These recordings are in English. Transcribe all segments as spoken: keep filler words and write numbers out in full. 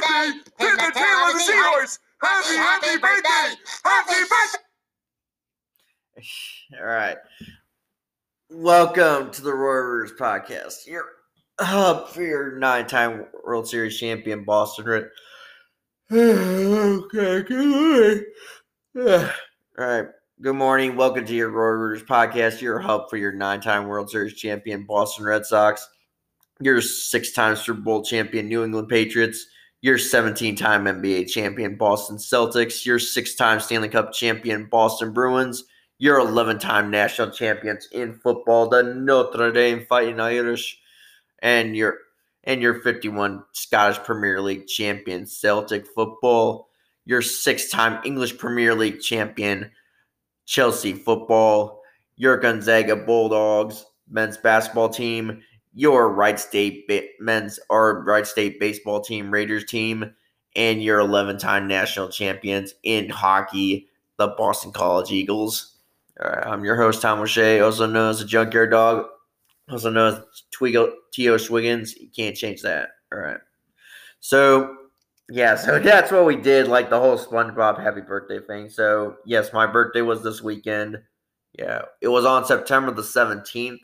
birthday to the tail of the seahorse. Happy, happy birthday. Happy birthday. All right. Welcome to the Roy Rivers Podcast. Your hub for your nine-time World Series champion, Boston Red. Okay, good morning. All right. Good morning. Welcome to your Roy Rivers Podcast. Your hub for your nine-time World Series champion, Boston Red Sox. Your six-time Super Bowl champion, New England Patriots. Your seventeen-time N B A champion, Boston Celtics. Your six-time Stanley Cup champion, Boston Bruins. Your eleven-time national champions in football, the Notre Dame Fighting Irish. And your and your fifty-one Scottish Premier League champion, Celtic football. Your six-time English Premier League champion, Chelsea football. Your Gonzaga Bulldogs men's basketball team. Your Wright State men's or Wright State baseball team, Raiders team, and your eleven-time national champions in hockey, the Boston College Eagles. All right, I'm your host, Tom O'Shea, also known as the Junkyard Dog, also known as Twiggo, T O. Schwiggins. You can't change that. All right. So, yeah, so that's what we did, like the whole SpongeBob happy birthday thing. So, yes, my birthday was this weekend. Yeah, it was on September the seventeenth.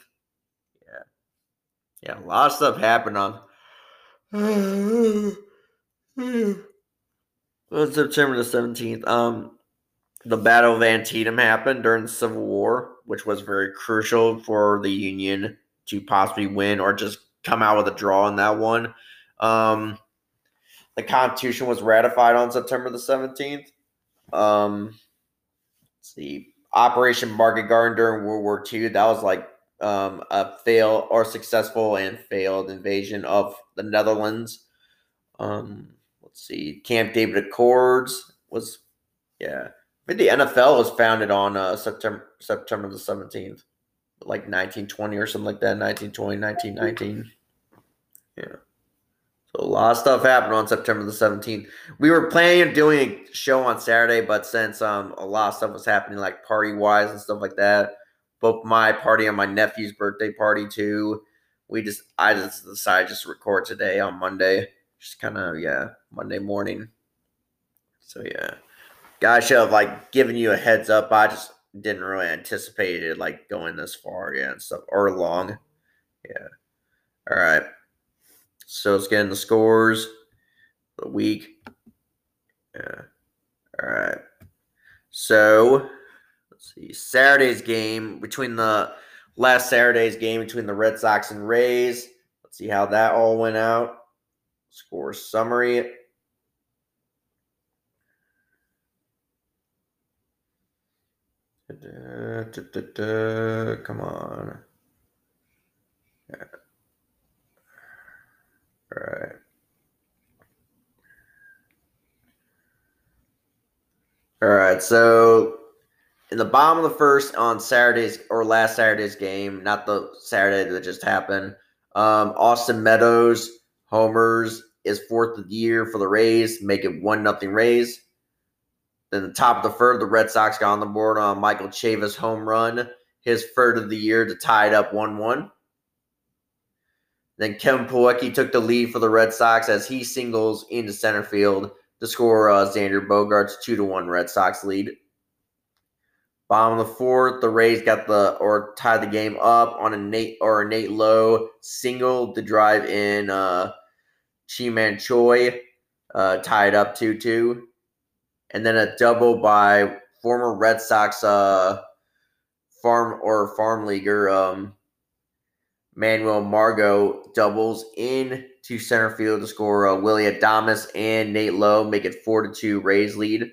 Yeah, a lot of stuff happened on September the seventeenth. Um, the Battle of Antietam happened during the Civil War, which was very crucial for the Union to possibly win or just come out with a draw in that one. Um, the Constitution was ratified on September the seventeenth. Um, let's see, Operation Market Garden during World War Two. That was like Um, a fail or successful and failed invasion of the Netherlands. Um, let's see, Camp David Accords was, yeah. I mean, the N F L was founded on uh, September September the seventeenth, like nineteen twenty or something like that. nineteen twenty, nineteen nineteen. Yeah. So a lot of stuff happened on September the seventeenth. We were planning on doing a show on Saturday, but since um a lot of stuff was happening, like party wise and stuff like that. Both my party and my nephew's birthday party too. We just, I just decided just to record today on Monday. Just kind of, yeah, Monday morning. So yeah, guys, should have like given you a heads up. I just didn't really anticipate it like going this far, yeah, and stuff or long, yeah. All right, so let's get in the scores of the week. Yeah. All right, so. See, Saturday's game between the last Saturday's game between the Red Sox and Rays. Let's see how that all went out. Score summary. Da, da, da, da. Come on. Yeah. All right. All right, so in the bottom of the first on Saturday's or last Saturday's game, not the Saturday that just happened, um, Austin Meadows, homers, is fourth of the year for the Rays, make it one nothing Rays. Then the top of the third, the Red Sox got on the board on Michael Chavis home run, his third of the year to tie it up one one. Then Kevin Pucci took the lead for the Red Sox as he singles into center field to score uh, Xander Bogaerts' two to one Red Sox lead. Bottom of the fourth, the Rays got the or tied the game up on a Nate or a Nate Lowe single to drive in uh, Chi Man Choi, uh, tied up two two, and then a double by former Red Sox uh, farm or farm leaguer um, Manuel Margot doubles in to center field to score uh, Willy Adames and Nate Lowe, make it four to two Rays lead.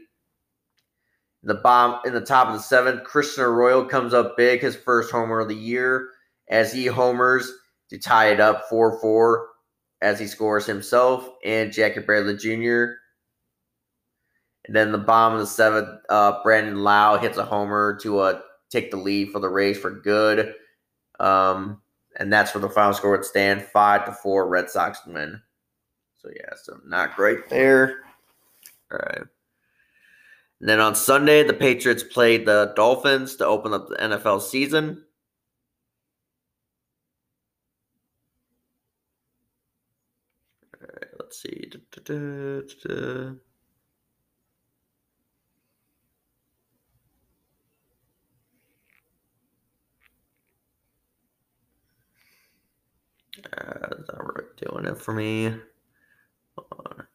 The bomb in the top of the seventh, Christian Arroyo comes up big, his first homer of the year, as he homers to tie it up four four as he scores himself and Jackie Bradley Junior And then the bomb of the seventh, uh, Brandon Lau hits a homer to uh, take the lead for the Rays for good. Um, and that's where the final score would stand, five to four Red Sox win. So, yeah, so not great there. All right. And then on Sunday, the Patriots played the Dolphins to open up the N F L season. All right, let's see. Da, da, da, da. Uh, that's not really doing it for me. Hold on.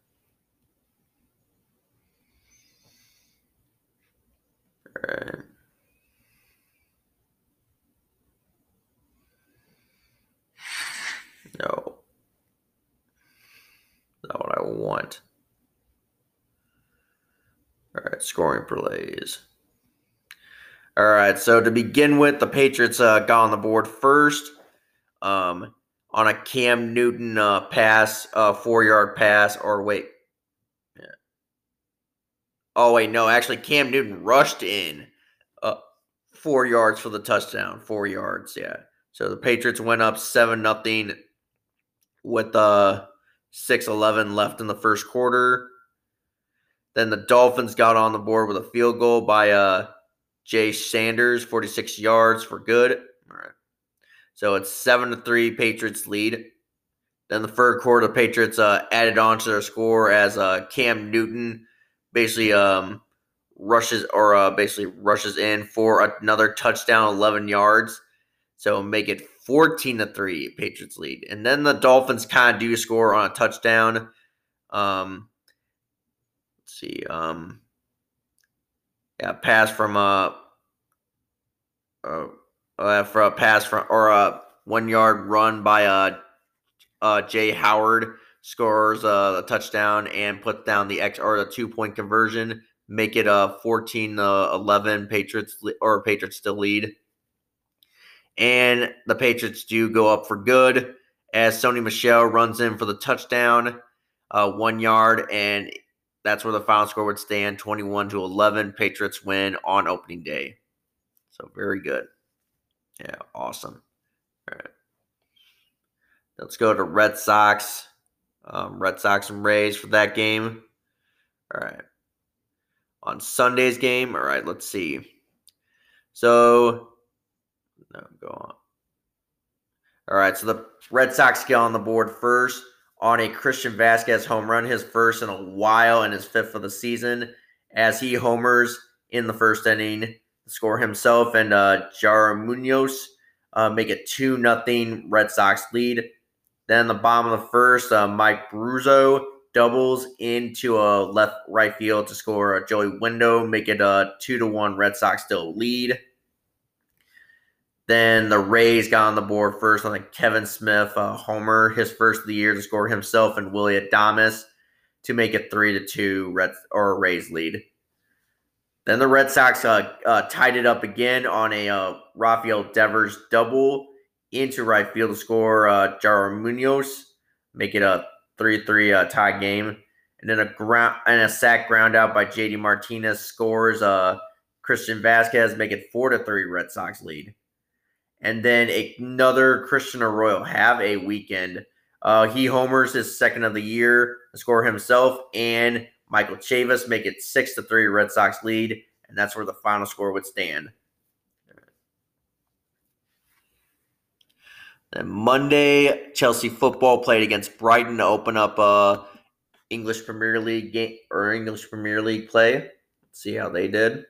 All right. No. Not what I want. All right, scoring parlays. All right, so to begin with, the Patriots uh, got on the board first. Um. On a Cam Newton uh, pass, uh, four-yard pass, or wait. Yeah. Oh, wait, no. Actually, Cam Newton rushed in uh, four yards for the touchdown. Four yards, yeah. So the Patriots went up seven nothing with uh, six eleven left in the first quarter. Then the Dolphins got on the board with a field goal by uh, Jay Sanders, forty-six yards for good. All right. So it's seven to three, Patriots lead. Then the third quarter, the Patriots uh, added on to their score as uh, Cam Newton basically um, rushes or uh, basically rushes in for another touchdown, eleven yards. So make it fourteen to three, Patriots lead. And then the Dolphins kind of do score on a touchdown. Um, let's see. Um, yeah, pass from uh, uh Uh, for a pass from or a one-yard run by uh, uh, Jay Howard scores uh, the touchdown and puts down the X or the two-point conversion, make it a fourteen to eleven Patriots or Patriots still lead, and the Patriots do go up for good as Sony Michel runs in for the touchdown, uh, one yard, and that's where the final score would stand: twenty-one to eleven. Patriots win on opening day, so very good. Yeah, awesome. All right. Let's go to Red Sox. Um, Red Sox and Rays for that game. All right. On Sunday's game, all right, let's see. So, no, go on. All right, so the Red Sox get on the board first on a Christian Vasquez home run, his first in a while and his fifth of the season, as he homers in the first inning. Score himself and uh, Jara Munoz uh, make it two nothing Red Sox lead. Then the bottom of the first, uh, Mike Bruzzo doubles into a left right field to score a Joey Wendell, make it a two to one Red Sox still lead. Then the Rays got on the board first on a Kevin Smith uh, homer, his first of the year to score himself and Willy Adames to make it three to two Red or Rays lead. Then the Red Sox uh, uh, tied it up again on a uh, Rafael Devers double into right field to score uh, Jara Munoz, make it a three three uh, tie game. And then a ground and a sack ground out by J D. Martinez scores uh, Christian Vasquez, make it four to three Red Sox lead. And then another Christian Arroyo have a weekend. Uh, he homers his second of the year to score himself and Michael Chavis make it six to three Red Sox lead, and that's where the final score would stand. Then Monday, Chelsea football played against Brighton to open up uh, English Premier League game or English Premier League play. Let's see how they did.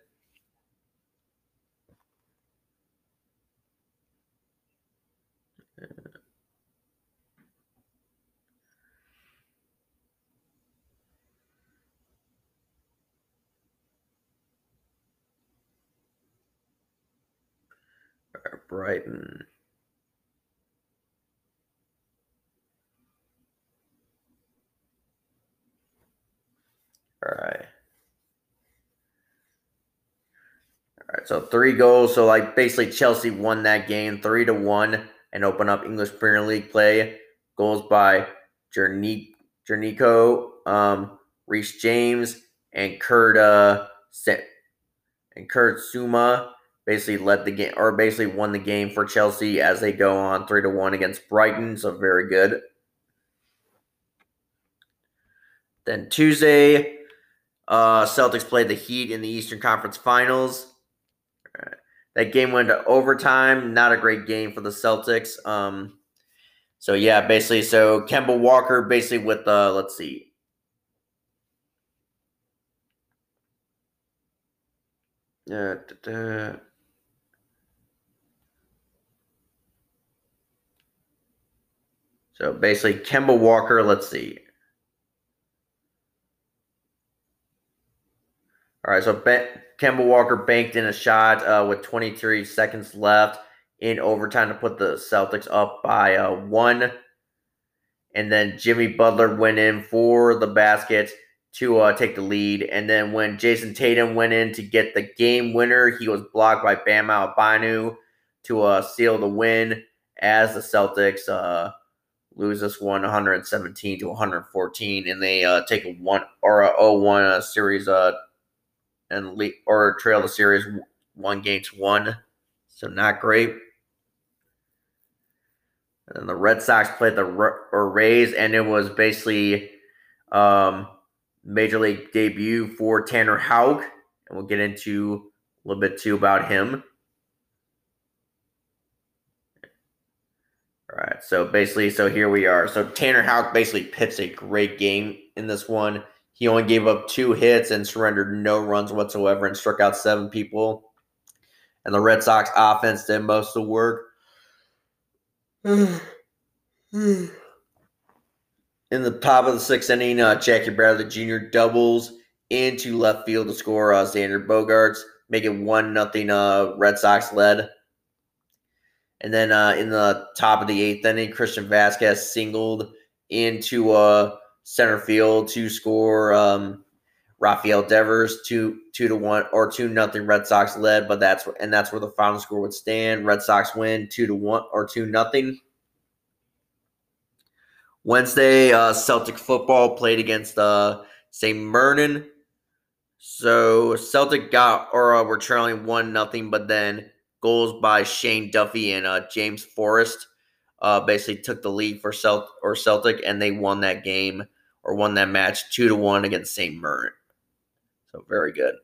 Brighton. All right. All right, so three goals. So, like, basically Chelsea won that game three to one and open up English Premier League play. Goals by Jernico, um, Reece James, and Kurt, uh, and Kurt Suma. Basically led the game, or basically won the game for Chelsea as they go on three to one against Brighton. So very good. Then Tuesday, uh, Celtics played the Heat in the Eastern Conference Finals. All right. That game went to overtime. Not a great game for the Celtics. Um, So, yeah, basically, so Kemba Walker basically with, uh, let's see. Uh, da, da. So basically Kemba Walker, let's see. All right, so Be- Kemba Walker banked in a shot uh, with twenty-three seconds left in overtime to put the Celtics up by uh, one. And then Jimmy Butler went in for the basket to uh, take the lead. And then when Jason Tatum went in to get the game winner, he was blocked by Bam Adebayo to uh, seal the win as the Celtics uh, lose this one, one seventeen to one fourteen, and they uh, take a one or a oh one uh, series uh, and le- or trail the series one game to one. So not great. And then the Red Sox played the R- or Rays, and it was basically um, Major League debut for Tanner Houck, and we'll get into a little bit too about him. All right, so basically, so here we are. So Tanner Houck basically pitched a great game in this one. He only gave up two hits and surrendered no runs whatsoever and struck out seven people. And the Red Sox offense did most of the work. In the top of the sixth inning, uh, Jackie Bradley Junior doubles into left field to score uh, Xander Bogaerts, making one nothing uh, Red Sox led. And then uh, in the top of the eighth inning, Christian Vasquez singled into uh, center field to score um, Rafael Devers two two to one or two nothing Red Sox led, but that's and that's where the final score would stand. Red Sox win two to one or two nothing. Wednesday, uh, Celtic football played against uh, Saint Mirren. So Celtic got or uh, were trailing one nothing, but then goals by Shane Duffy and uh, James Forrest uh, basically took the lead for Celt- or Celtic, and they won that game or won that match two to one against Saint Mirren. So very good.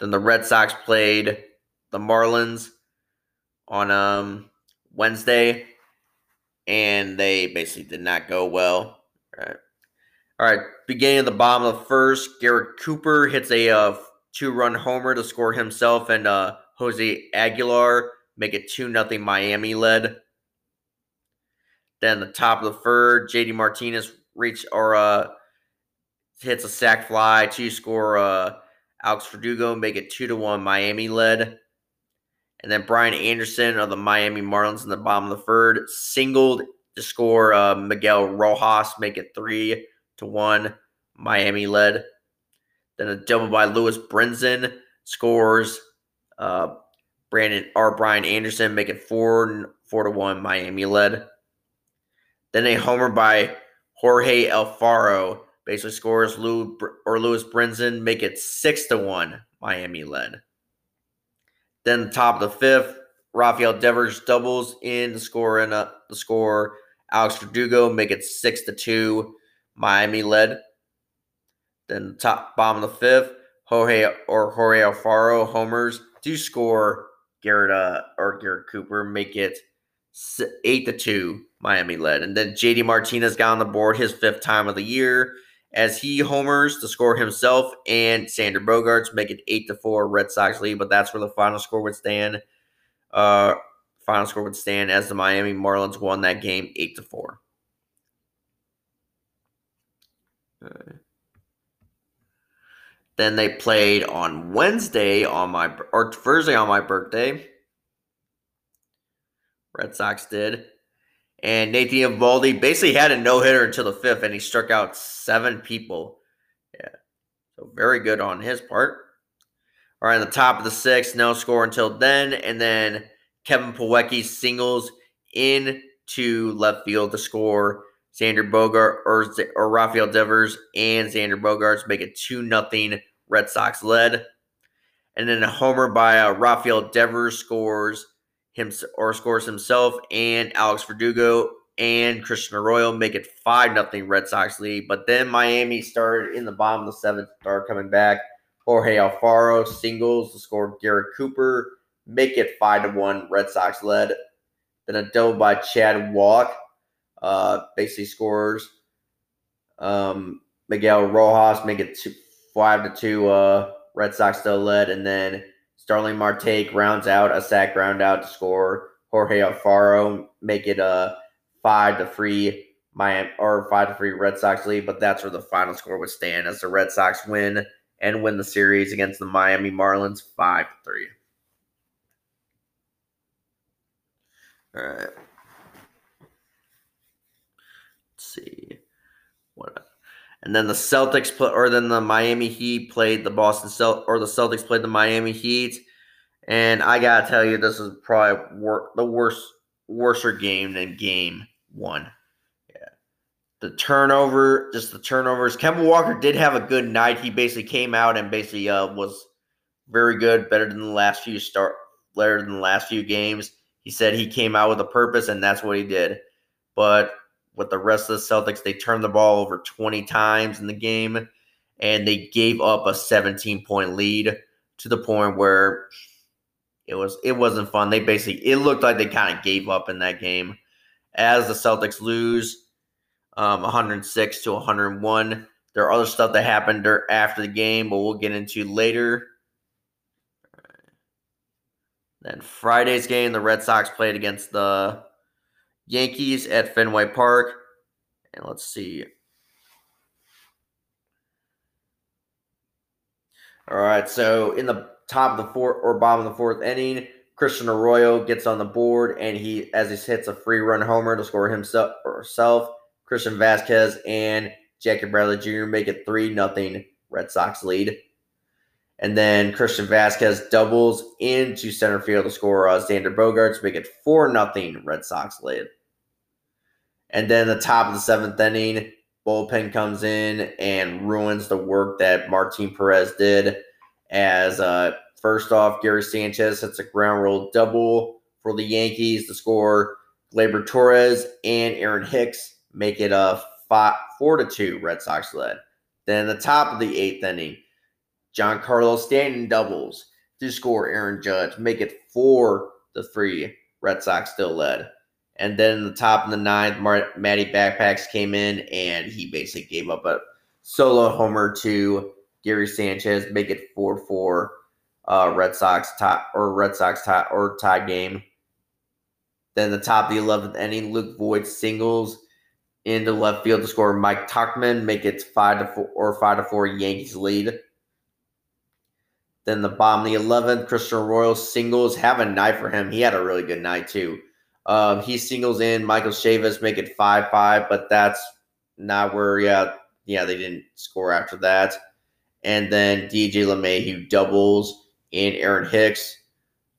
Then the Red Sox played the Marlins on um, Wednesday, and they basically did not go well. All right. All right. Beginning at the bottom of the first, Garrett Cooper hits a uh, two-run homer to score himself and uh. Jose Aguilar make it two nothing Miami led. Then the top of the third, J D. Martinez reached or uh, hits a sac fly to score uh, Alex Verdugo, make it two to one Miami led. And then Brian Anderson of the Miami Marlins in the bottom of the third singled to score uh, Miguel Rojas, make it three to one Miami led. Then a double by Lewis Brinson scores Uh, Brandon or Brian Anderson make it four four to one Miami led. Then a homer by Jorge Alfaro basically scores Lou or Lewis Brinson make it six to one Miami led. Then top of the fifth, Rafael Devers doubles in to score and uh, the score Alex Verdugo make it six to two Miami led. Then top bottom of the fifth, Jorge or Jorge Alfaro homers to score Garrett uh, or Garrett Cooper, make it eight to two Miami led. And then J D. Martinez got on the board his fifth time of the year as he homers to score himself and Xander Bogaerts make it eight to four Red Sox lead, but that's where the final score would stand. Uh, final score would stand as the Miami Marlins won that game eight to four. Okay. Then they played on Wednesday on my or Thursday on my birthday. Red Sox did. And Nathan Eovaldi basically had a no-hitter until the fifth, and he struck out seven people. Yeah. So very good on his part. All right, in the top of the sixth, no score until then. And then Kevin Pucci singles in to left field to score. Xander Bogaerts or, or Rafael Devers and Xander Bogaerts make it two nothing Red Sox led. And then a homer by uh, Rafael Devers scores him or scores himself and Alex Verdugo and Christian Arroyo make it five nothing Red Sox lead. But then Miami started in the bottom of the seventh, started coming back. Jorge Alfaro singles to score Garrett Cooper, make it five to one Red Sox led. Then a double by Chad Walk uh, basically scores. Um, Miguel Rojas make it two, five to two. Uh, Red Sox still led, and then Starling Marte rounds out a sack ground out to score. Jorge Alfaro make it a five to three Miami or five to three Red Sox lead. But that's where the final score would stand, as the Red Sox win and win the series against the Miami Marlins five to three. All right. Let's see. What else? And then the Celtics put, or then the Miami Heat played the Boston Celt, or the Celtics played the Miami Heat. And I got to tell you, this is probably wor- the worst, worser game than game one. Yeah. The turnover, just the turnovers. Kemba Walker did have a good night. He basically came out and basically uh, was very good, better than the last few start, better than the last few games. He said he came out with a purpose, and that's what he did. But with the rest of the Celtics, they turned the ball over twenty times in the game, and they gave up a seventeen-point lead to the point where it was it wasn't fun. They basically it looked like they kind of gave up in that game. As the Celtics lose um, one hundred six to one hundred one, there are other stuff that happened after the game, but we'll get into later. Then Friday's game, the Red Sox played against the Yankees at Fenway Park. And let's see. All right, so in the top of the fourth or bottom of the fourth inning, Christian Arroyo gets on the board, and he, as he hits a three-run homer to score himself or herself, Christian Vasquez and Jackie Bradley Junior make it three nothing Red Sox lead. And then Christian Vasquez doubles into center field to score uh, Xander Bogaerts, make it four nothing Red Sox lead. And then the top of the seventh inning, bullpen comes in and ruins the work that Martin Perez did. As uh, first off, Gary Sanchez hits a ground rule double for the Yankees to score Gleyber Torres and Aaron Hicks, make it a five, four to two Red Sox lead. Then the top of the eighth inning, Giancarlo Stanton doubles to score Aaron Judge, make it four to three. Red Sox still led. And then in the top of the ninth, Mart- Matty Backpacks came in, and he basically gave up a solo homer to Gary Sanchez, make it four four. Uh, Red Sox top or Red Sox tie or tie game. Then the top of the eleventh inning, Luke Voit singles into left field to score Mike Tauchman, make it five to four or five to four Yankees lead. Then the bottom of the eleventh, Christian Arroyo singles. Have a night for him. He had a really good night, too. Um, he singles in Michael Chavis, make it five five, but that's not where, yeah, yeah, they didn't score after that. And then D J LeMahieu doubles in Aaron Hicks.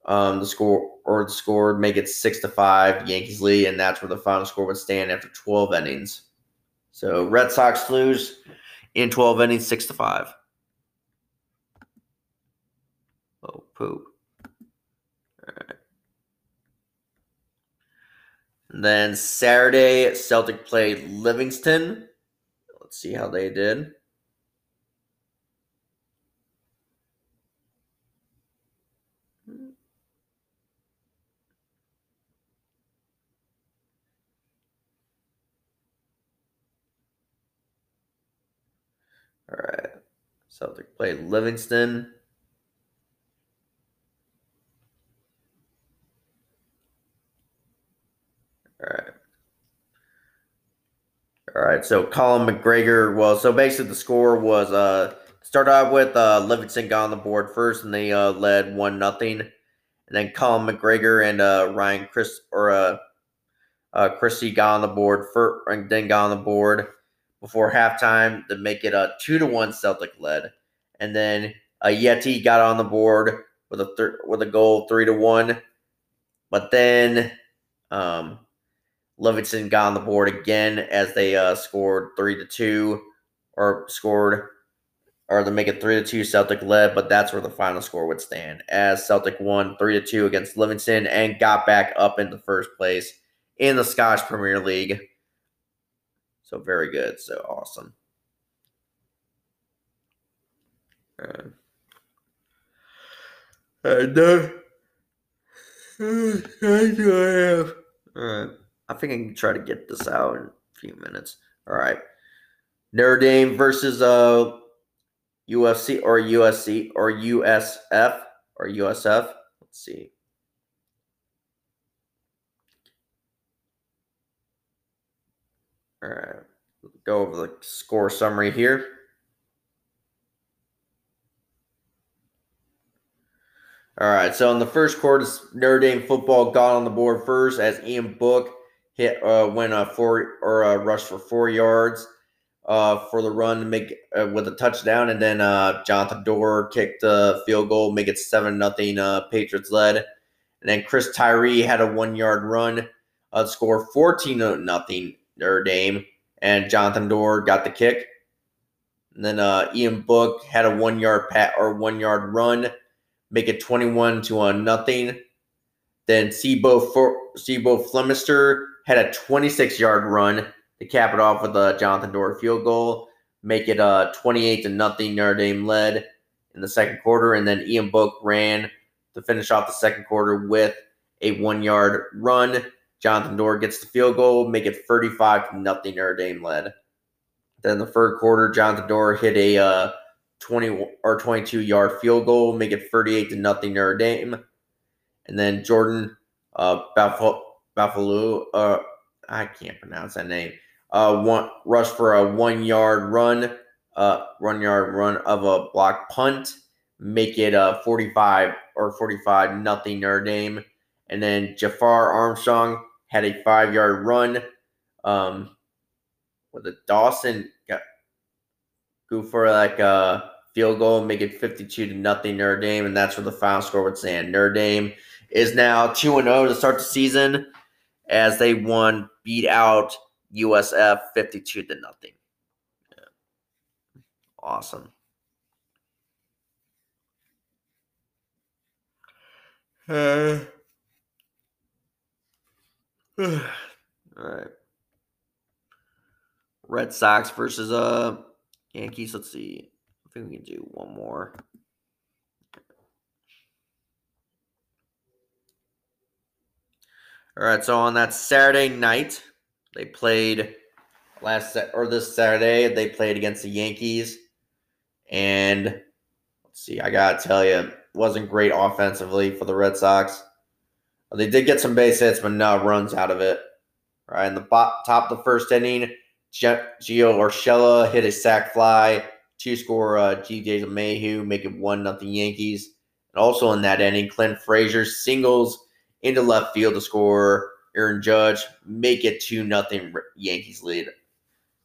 Um, the score, or the score, make it six to five, Yankees lead, and that's where the final score would stand after twelve innings. So Red Sox lose in twelve innings, six to five. Oh, poop. All right. And then Saturday, Celtic played Livingston. Let's see how they did. All right. Celtic played Livingston. All right. All right. So Colin McGregor. Well, so basically the score was uh started out with uh, Livingston got on the board first, and they uh, led one nothing, and then Colin McGregor and uh, Ryan Chris or uh, uh Christie got on the board for and then got on the board before halftime to make it a two to one Celtic led, and then a Yeti got on the board with a th- with a goal three to one, but then um. Livingston got on the board again as they uh, scored three to two, or scored, or to make it three to two. Celtic led, but that's where the final score would stand, as Celtic won three to two against Livingston and got back up into first place in the Scottish Premier League. So very good, so awesome. Uh, and uh, I do have all right. I think I can try to get this out in a few minutes. All right. Notre Dame versus uh, U F C or U S C or U S F or U S F. Let's see. All right. Go over the score summary here. All right, so in the first quarter, Notre Dame football got on the board first as Ian Book hit uh, went a four or a rush for four yards uh, for the run to make uh, with a touchdown, and then uh, Jonathan Doerr kicked the field goal, make it seven nothing uh, Patriots led, and then Chris Tyree had a one yard run, uh, score fourteen nothing Notre Dame, and Jonathan Doerr got the kick, and then uh, Ian Book had a one yard pat or one yard run. Make it twenty-one to uh, nothing. Then Sebo Sebo Flemister had a twenty-six-yard run to cap it off with a Jonathan Doerr field goal. Make it uh, twenty-eight to nothing. Notre Dame led in the second quarter, and then Ian Book ran to finish off the second quarter with a one-yard run. Jonathan Doerr gets the field goal. Make it thirty-five to nothing. Notre Dame led. Then the third quarter, Jonathan Doerr hit a. Uh, twenty or twenty-two yard field goal, make it thirty-eight to nothing Notre Dame, and then Jordan uh, Buffalo, uh, I can't pronounce that name. Uh, one rush for a one yard run, uh, one yard run of a block punt, make it a forty-five or forty-five nothing Notre Dame, and then Jafar Armstrong had a five yard run, um, with a Dawson got. Go for like a field goal, make it fifty-two to nothing Notre Dame, and that's where the final score would stand. Notre Dame is now two and zero to start the season, as they won, beat out U S F fifty-two to nothing. Yeah. Awesome. Uh, all right. Red Sox versus uh. Yankees, let's see. I think we can do one more. All right, so on that Saturday night, they played last or this Saturday, they played against the Yankees. And let's see, I got to tell you, it wasn't great offensively for the Red Sox. They did get some base hits, but no runs out of it. All right, in the top of the first inning, Gio Urshela hit a sac fly to score uh, G J LeMahieu, make it one nothing Yankees. And also in that inning, Clint Frazier singles into left field to score Aaron Judge, make it two nothing Yankees lead.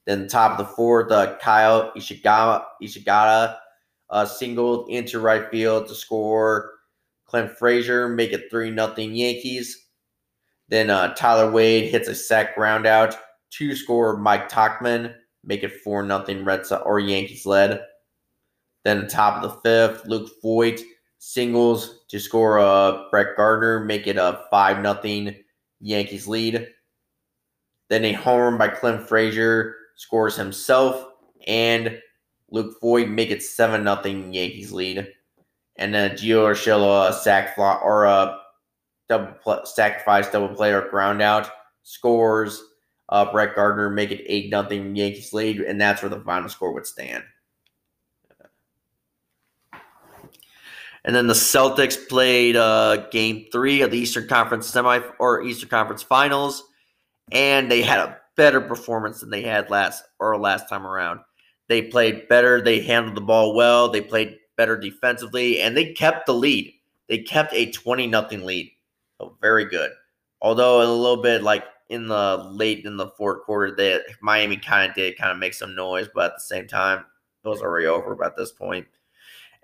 Then top of the fourth, uh, Kyle Ishigata, Ishigata uh, singled into right field to score Clint Frazier, make it three nothing Yankees. Then uh, Tyler Wade hits a sac ground out to score Mike Tauchman, make it four nothing Red Sox or Yankees led. Then top of the fifth, Luke Voit singles to score uh, Brett Gardner, make it a five nothing Yankees lead. Then a homer by Clint Frazier scores himself and Luke Voit, make it seven nothing Yankees lead. And then Gio Urshela sac fly or a double play, sacrifice double play or ground out scores. Uh, Brett Gardner, make it eight nothing Yankees lead, and that's where the final score would stand. And then the Celtics played uh, game three of the Eastern Conference semi or Eastern Conference Finals, and they had a better performance than they had last or last time around. They played better, they handled the ball well, they played better defensively, and they kept the lead. They kept a twenty nothing lead. So very good. Although a little bit like in the late in the fourth quarter, that Miami kind of did kind of make some noise, but at the same time, it was already over by this point.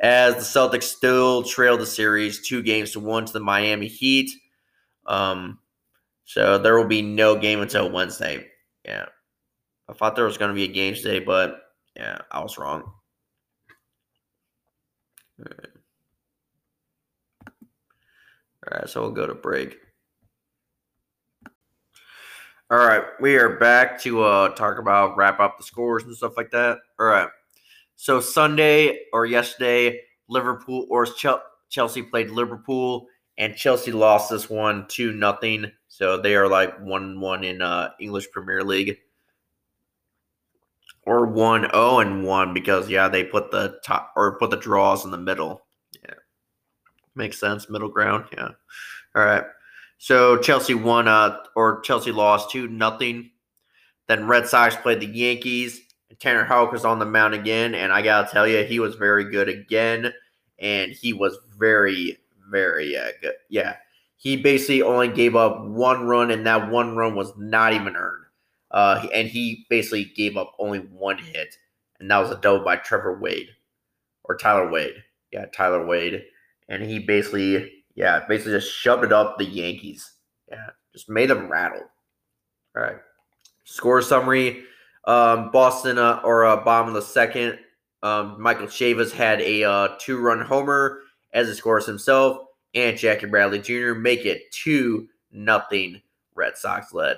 As the Celtics still trailed the series two games to one to the Miami Heat, um, so there will be no game until Wednesday. Yeah, I thought there was going to be a game today, but yeah, I was wrong. All right, All right so we'll go to break. All right, we are back to uh, talk about wrap up the scores and stuff like that. All right, so Sunday or yesterday, Liverpool or Chelsea played Liverpool, and Chelsea lost this one two nothing. So they are like one and one in uh, English Premier League. Or one oh and one because, yeah, they put the top or put the draws in the middle. Yeah. Makes sense. Middle ground. Yeah. All right. So Chelsea won uh, or Chelsea lost two nothing. Then Red Sox played the Yankees. Tanner Houck was on the mound again. And I got to tell you, he was very good again. And he was very, very uh, good. Yeah. He basically only gave up one run, and that one run was not even earned. Uh, and he basically gave up only one hit, and that was a double by Trevor Wade or Tyler Wade. Yeah, Tyler Wade. And he basically, yeah, basically just shoved it up the Yankees. Yeah, just made them rattle. All right. Score summary, um, Boston uh, or uh, bottom of the second. Um, Michael Chavis had a uh, two-run homer as he scores himself, and Jackie Bradley Junior make it two nothing Red Sox led.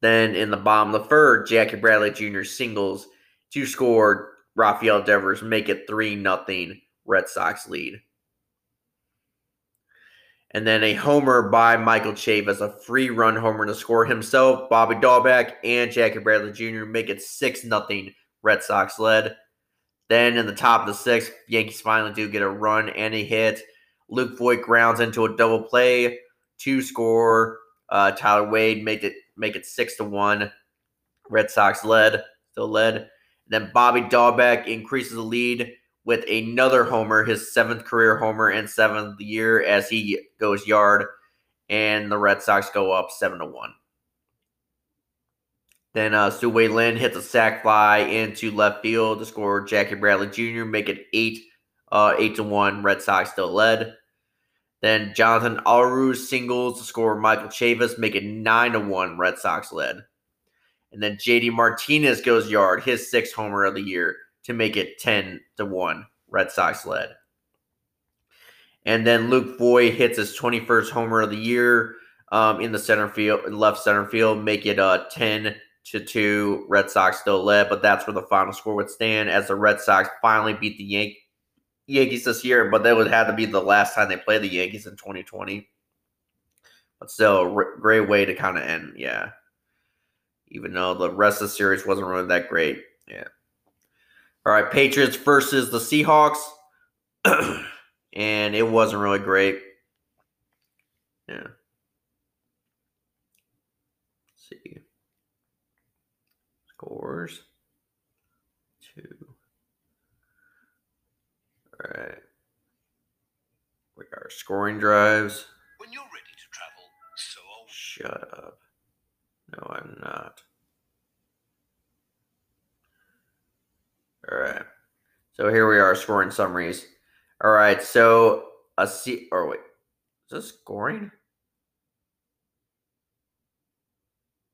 Then in the bottom of the third, Jackie Bradley Junior singles to score. Rafael Devers make it three nothing Red Sox lead. And then a homer by Michael Chavis, a free-run homer to score himself. Bobby Dahlbeck and Jackie Bradley Junior make it six nothing Red Sox led. Then in the top of the sixth, Yankees finally do get a run and a hit. Luke Voit grounds into a double play to score. Uh, Tyler Wade made it make it six to one. Red Sox led, still led. And then Bobby Dahlbeck increases the lead with another homer, his seventh career homer and seventh of the year as he goes yard, and the Red Sox go up seven to one. Then uh, Su Wei Lin hits a sac fly into left field to score. Jackie Bradley Junior make it eight, uh, eight to one. Red Sox still led. Then Jonathan Doerr singles to score. Michael Chavis make it nine to one. Red Sox led. And then J D. Martinez goes yard, his sixth homer of the year, to make it ten to one. Red Sox led. And then Luke Voit hits his twenty-first homer of the year um, in the center field, left center field, make it uh, ten to two. Red Sox still led, but that's where the final score would stand as the Red Sox finally beat the Yankees. Yankees this year, but that would have to be the last time they play the Yankees in twenty twenty. But still, a great way to kind of end, yeah. Even though the rest of the series wasn't really that great, yeah. All right, Patriots versus the Seahawks, and it wasn't really great. Yeah. Let's see. Scores. Two. All right, we got our scoring drives. When you're ready to travel, so shut up. No, I'm not. All right, so here we are, scoring summaries. All right, so a C. Or wait, is this scoring?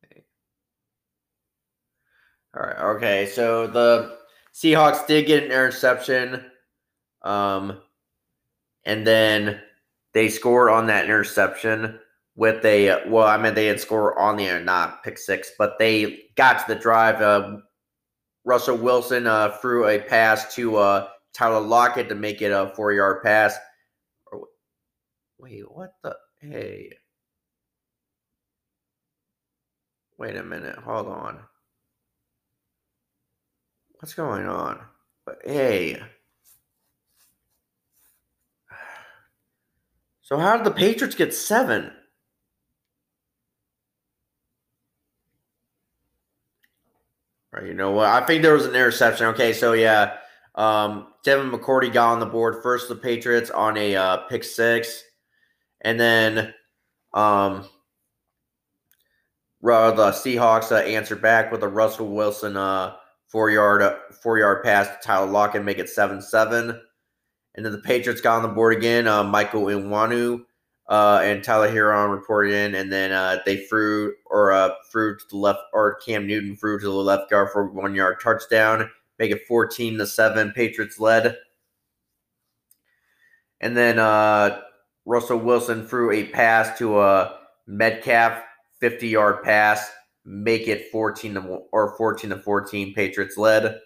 Okay. All right, okay. So the Seahawks did get an interception. Um, and then they scored on that interception with a, well, I mean, they had scored on the, not pick six, but they got to the drive. Uh, Russell Wilson uh, threw a pass to uh, Tyler Lockett to make it a four-yard pass. Wait, what the, hey. Wait a minute, hold on. What's going on? But hey. So how did the Patriots get seven? All right, you know what? I think there was an interception. Okay, so yeah, um, Devin McCourty got on the board first. The Patriots on a uh, pick six, and then um, the Seahawks uh, answered back with a Russell Wilson uh, four yard uh, four yard pass to Tyler Lockett, make it seven seven. And then the Patriots got on the board again. Uh, Michael Iwanu uh, and Tyler Herron reported in, and then uh, they threw or uh, threw to the left, or Cam Newton threw to the left guard for a one-yard touchdown, make it fourteen to seven. Patriots led. And then uh, Russell Wilson threw a pass to a Metcalf, fifty-yard pass, make it fourteen to or fourteen to fourteen. Patriots led.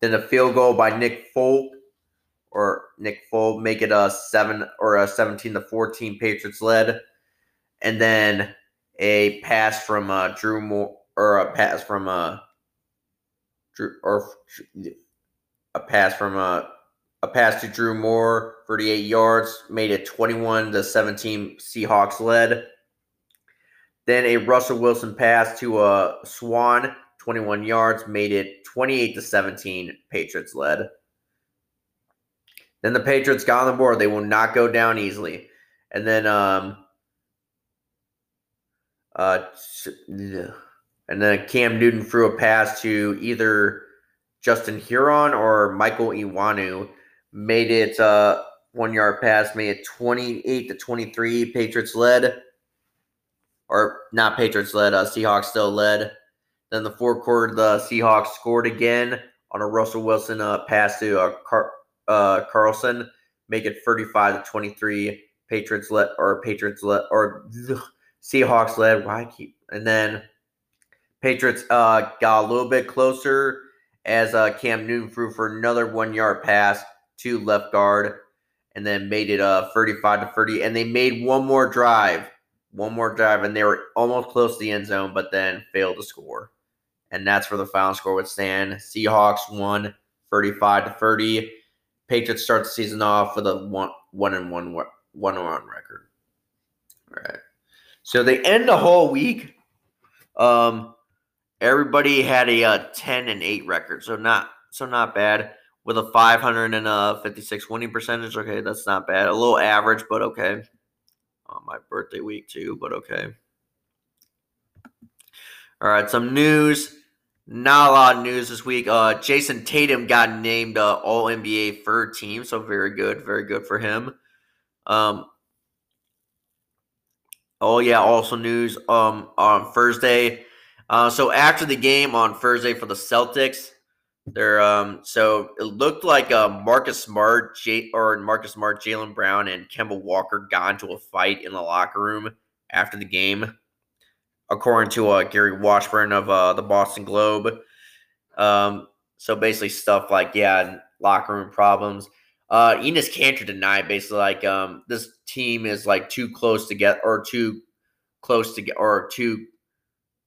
Then a field goal by Nick Folk. Or Nick Foles make it a seven or a seventeen to fourteen. Patriots led. and then a pass from uh, Drew Moore, or a pass from uh, Drew, or a pass from uh, a pass to Drew Moore, thirty-eight yards, made it twenty-one to seventeen Seahawks led. Then a Russell Wilson pass to uh, Swan, twenty-one yards, made it twenty-eight to seventeen Patriots led. Then the Patriots got on the board. They will not go down easily. And then, um, uh, and then Cam Newton threw a pass to either Justin Huron or Michael Iwanu. Made it a uh, one-yard pass. Made it twenty-eight to twenty-three. Patriots led, or not Patriots led. Uh, Seahawks still led. Then the fourth quarter, the Seahawks scored again on a Russell Wilson uh, pass to uh, Car- uh, Carlson. Make it thirty-five to twenty-three. Patriots led, or Patriots led, or ugh, Seahawks led. Why keep? And then Patriots uh, got a little bit closer as uh, Cam Newton threw for another one-yard pass to left guard, and then made it uh, thirty-five to thirty. And they made one more drive, one more drive, and they were almost close to the end zone, but then failed to score. And that's where the final score would stand. Seahawks won thirty-five to thirty. Patriots start the season off with a one, one and one. One on record. All right. So they end the whole week. Um, everybody had a uh, ten and eight record, so not so not bad, with a five hundred and fifty-six winning percentage. Okay, that's not bad. A little average, but okay. On my birthday week too, but okay. All right, some news. Not a lot of news this week. Uh, Jason Tatum got named uh, All N B A third team, so very good, very good for him. Um. Oh yeah. Also news. Um. On Thursday. Uh. So after the game on Thursday for the Celtics, they're um. So it looked like uh Marcus Smart, J or Marcus Smart, Jaylen Brown, and Kemba Walker got into a fight in the locker room after the game, according to uh Gary Washburn of uh the Boston Globe. Um. So basically stuff like yeah, locker room problems. Uh, Enes Kanter denied basically like um, this team is like too close to get or too close to get or too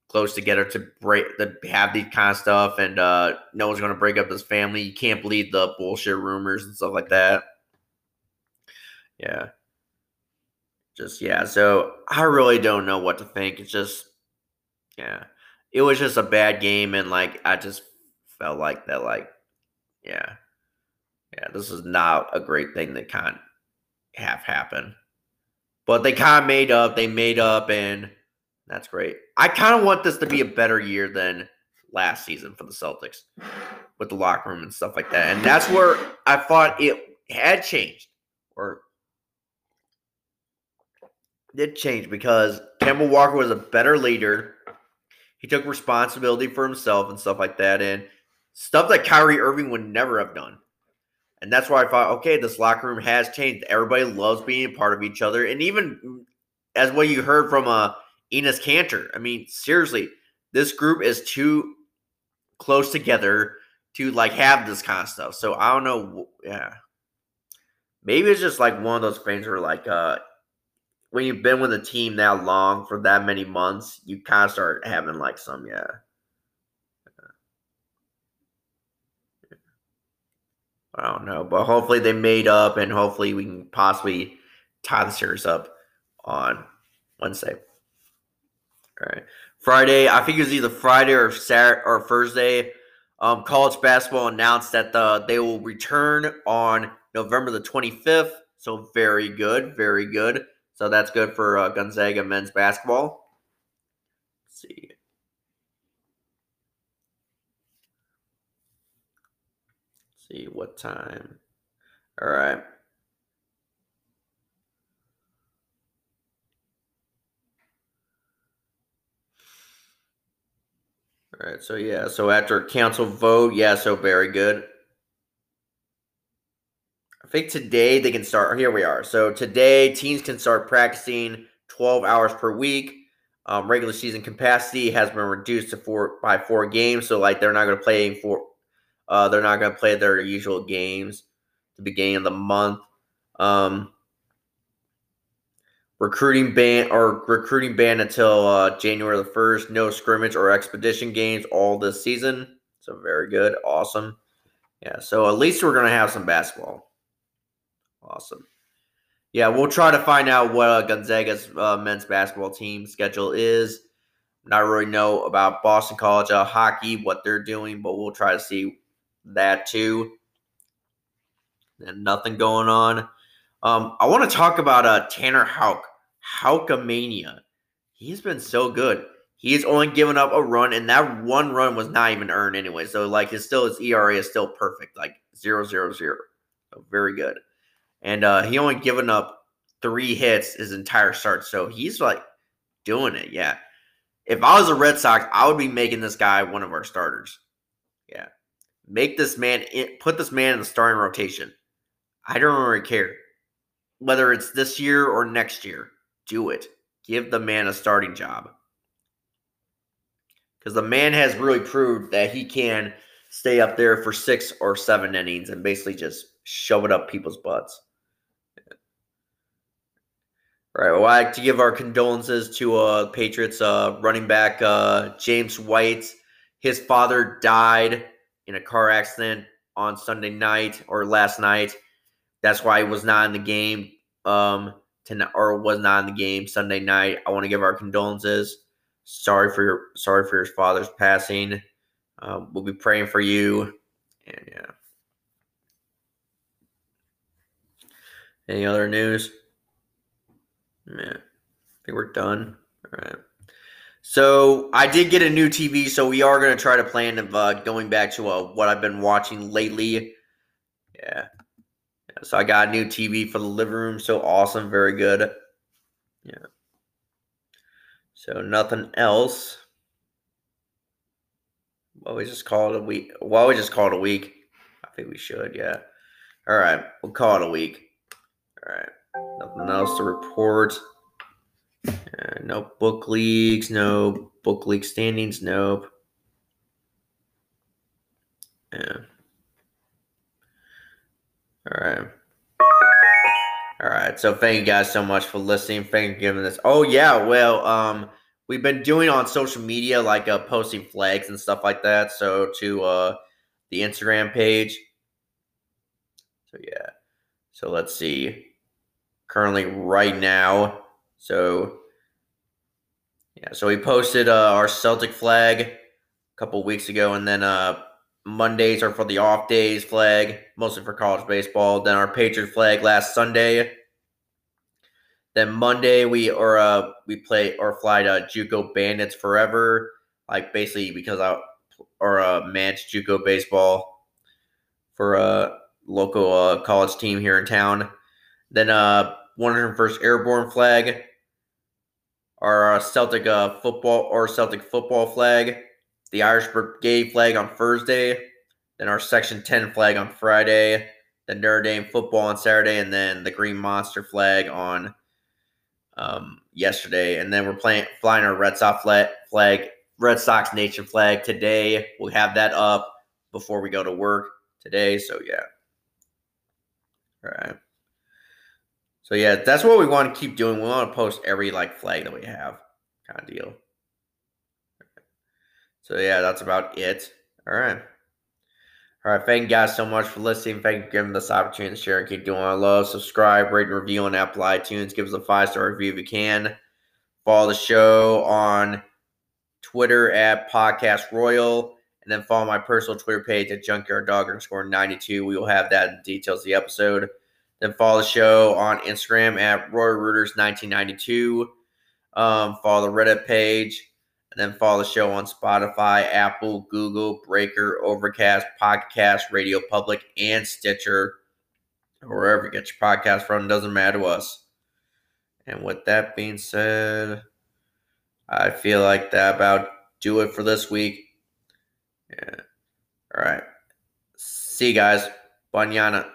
close together to break to have these kind of stuff, and uh, no one's going to break up this family. You can't believe the bullshit rumors and stuff like that. Yeah, just yeah. So I really don't know what to think. It's just yeah, it was just a bad game, and like I just felt like that like yeah. Yeah, this is not a great thing that can't have happen. But they kind of made up. They made up, and that's great. I kind of want this to be a better year than last season for the Celtics with the locker room and stuff like that. And that's where I thought it had changed. Or it changed because Kemba Walker was a better leader. He took responsibility for himself and stuff like that. And stuff that Kyrie Irving would never have done. And that's why I thought, okay, this locker room has changed. Everybody loves being a part of each other. And even as what you heard from uh, Enes Kanter, I mean, seriously, this group is too close together to, like, have this kind of stuff. So, I don't know. Yeah. Maybe it's just, like, one of those things where, like, uh, when you've been with a team that long for that many months, you kind of start having, like, some, yeah. I don't know, but hopefully they made up, and hopefully we can possibly tie the series up on Wednesday. All right, Friday. I think it was either Friday or Saturday or Thursday. Um, college basketball announced that the they will return on November the twenty-fifth. So very good, very good. So that's good for uh, Gonzaga men's basketball. Let's see. See what time. All right. All right. So, yeah. So, after council vote, yeah. So, very good. I think today they can start. Here we are. So, today teams can start practicing twelve hours per week. Um, regular season capacity has been reduced to four by four games. So, like, they're not going to play four. Uh, they're not going to play their usual games at the beginning of the month. Um, Recruiting ban or recruiting ban until uh, January the first. No scrimmage or expedition games all this season. So very good, awesome. Yeah, so at least we're gonna have some basketball. Awesome. Yeah, we'll try to find out what uh, Gonzaga's uh, men's basketball team schedule is. Not really know about Boston College uh, hockey, what they're doing, but we'll try to see that too. And nothing going on. Um, I want to talk about uh, Tanner Houck, Houckamania. He's been so good. He's only given up a run, and that one run was not even earned anyway. So, like, his still his E R A is still perfect, like zero zero zero. So very good. And uh, he only given up three hits his entire start. So he's like doing it. Yeah. If I was a Red Sox, I would be making this guy one of our starters. Yeah. Make this man in, put this man in the starting rotation. I don't really care whether it's this year or next year. Do it. Give the man a starting job. Because the man has really proved that he can stay up there for six or seven innings and basically just shove it up people's butts. All right, well, I'd like to give our condolences to uh, Patriots uh, running back uh, James White. His father died in a car accident on Sunday night or last night. That's why he was not in the game um, tonight, or was not in the game Sunday night. I want to give our condolences. Sorry for your sorry for your father's passing. Uh, we'll be praying for you. And yeah. Any other news? Yeah, I think we're done. All right. So I did get a new T V, so we are going to try to plan of uh, going back to uh, what I've been watching lately. Yeah. yeah. So I got a new T V for the living room. So awesome. Very good. Yeah. So nothing else. Well, we just call it a week. Well, we just call it a week. I think we should. Yeah. All right. We'll call it a week. All right. Nothing else to report. Uh, no book leagues. No book league standings. Nope. Yeah. All right. All right. So thank you guys so much for listening. Thank you for giving this. Oh, yeah. Well, um, we've been doing on social media, like uh, posting flags and stuff like that. So to uh, the Instagram page. So, yeah. So let's see. Currently right now. So, yeah. So we posted uh, our Celtic flag a couple weeks ago. And then uh, Mondays are for the off days flag, mostly for college baseball. Then our Patriot flag last Sunday. Then Monday we or uh, we play or fly uh, JUCO Bandits Forever. Like basically because I or uh, managed JUCO baseball for a local uh, college team here in town. Then uh, one hundred first Airborne flag, our uh, Celtic uh, football or Celtic football flag, the Irish Brigade flag on Thursday, then our Section ten flag on Friday, the Notre Dame football on Saturday, and then the Green Monster flag on um, yesterday. And then we're playing flying our Red Sox flag, flag, Red Sox Nation flag today. We'll have that up before we go to work today. So yeah, all right. So, yeah, that's what we want to keep doing. We want to post every, like, flag that we have kind of deal. So, yeah, that's about it. All right. All right, thank you guys so much for listening. Thank you for giving us the opportunity to share and keep doing our love. Subscribe, rate, and review on Apple iTunes. Give us a five-star review if you can. Follow the show on Twitter at Podcast Royal. And then follow my personal Twitter page at Junkyard Dog underscore ninety-two. We will have that in details of the episode. Then follow the show on Instagram at Roy Rooters nineteen ninety-two. Um, follow the Reddit page. And then follow the show on Spotify, Apple, Google, Breaker, Overcast, Podcast, Radio Public, and Stitcher. Or wherever you get your podcast from, doesn't matter to us. And with that being said, I feel like that about do it for this week. Yeah. All right. See you guys. Mañana.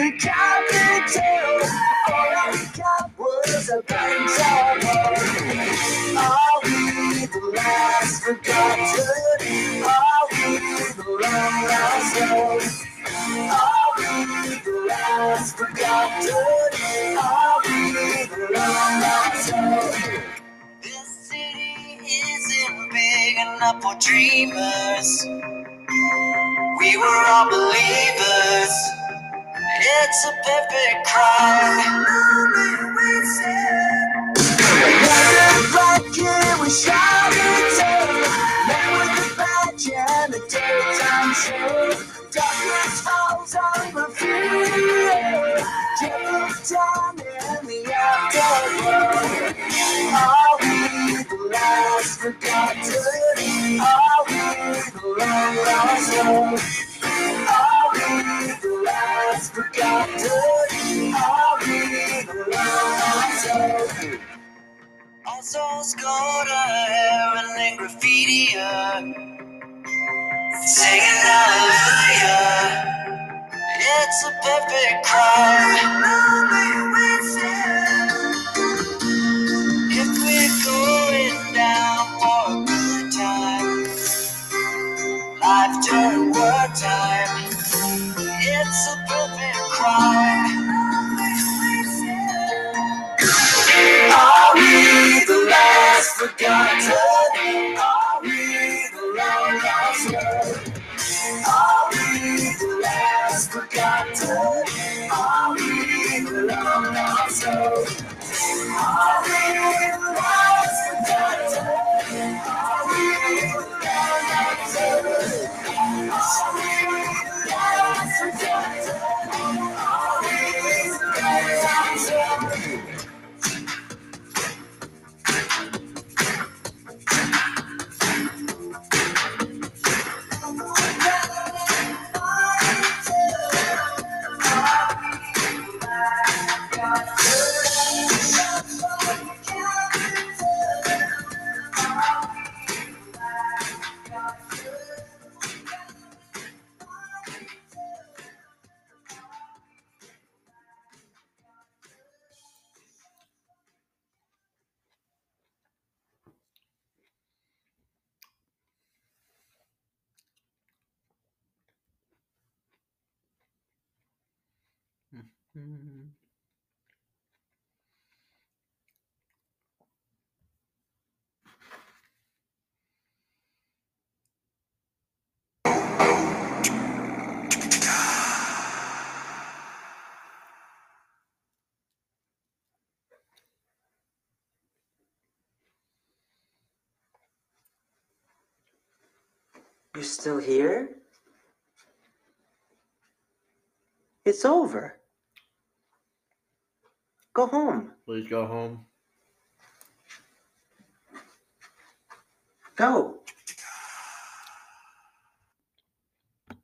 think I could tell. All I got was a bang of love. I'll be the last forgotten. I'll be the last known. I'll be the last forgotten. I'll be the last known. This city isn't big enough for dreamers. We were all believers. It's a perfect crime. Right here we shout and tell. Man with the badge and the daytime show. Darkness falls on the field. Jump down in the afternoon. I'll be the last forgotten. I'll be the last known. I'll be the last forgotten. I'll be the last known. Our souls go to heaven and graffiti. Singing hallelujah, it's a perfect crime. If we're going down for a good time, life during war time, it's a perfect crime. Are we the last forgotten? Are we the last known? I'll be the last forgotten. I'll be the last known. I'll be the last forgotten. I'll be the last known. I'll be the last forgotten. I'll be the last known. You're still here? It's over. Go home. Please go home. Go.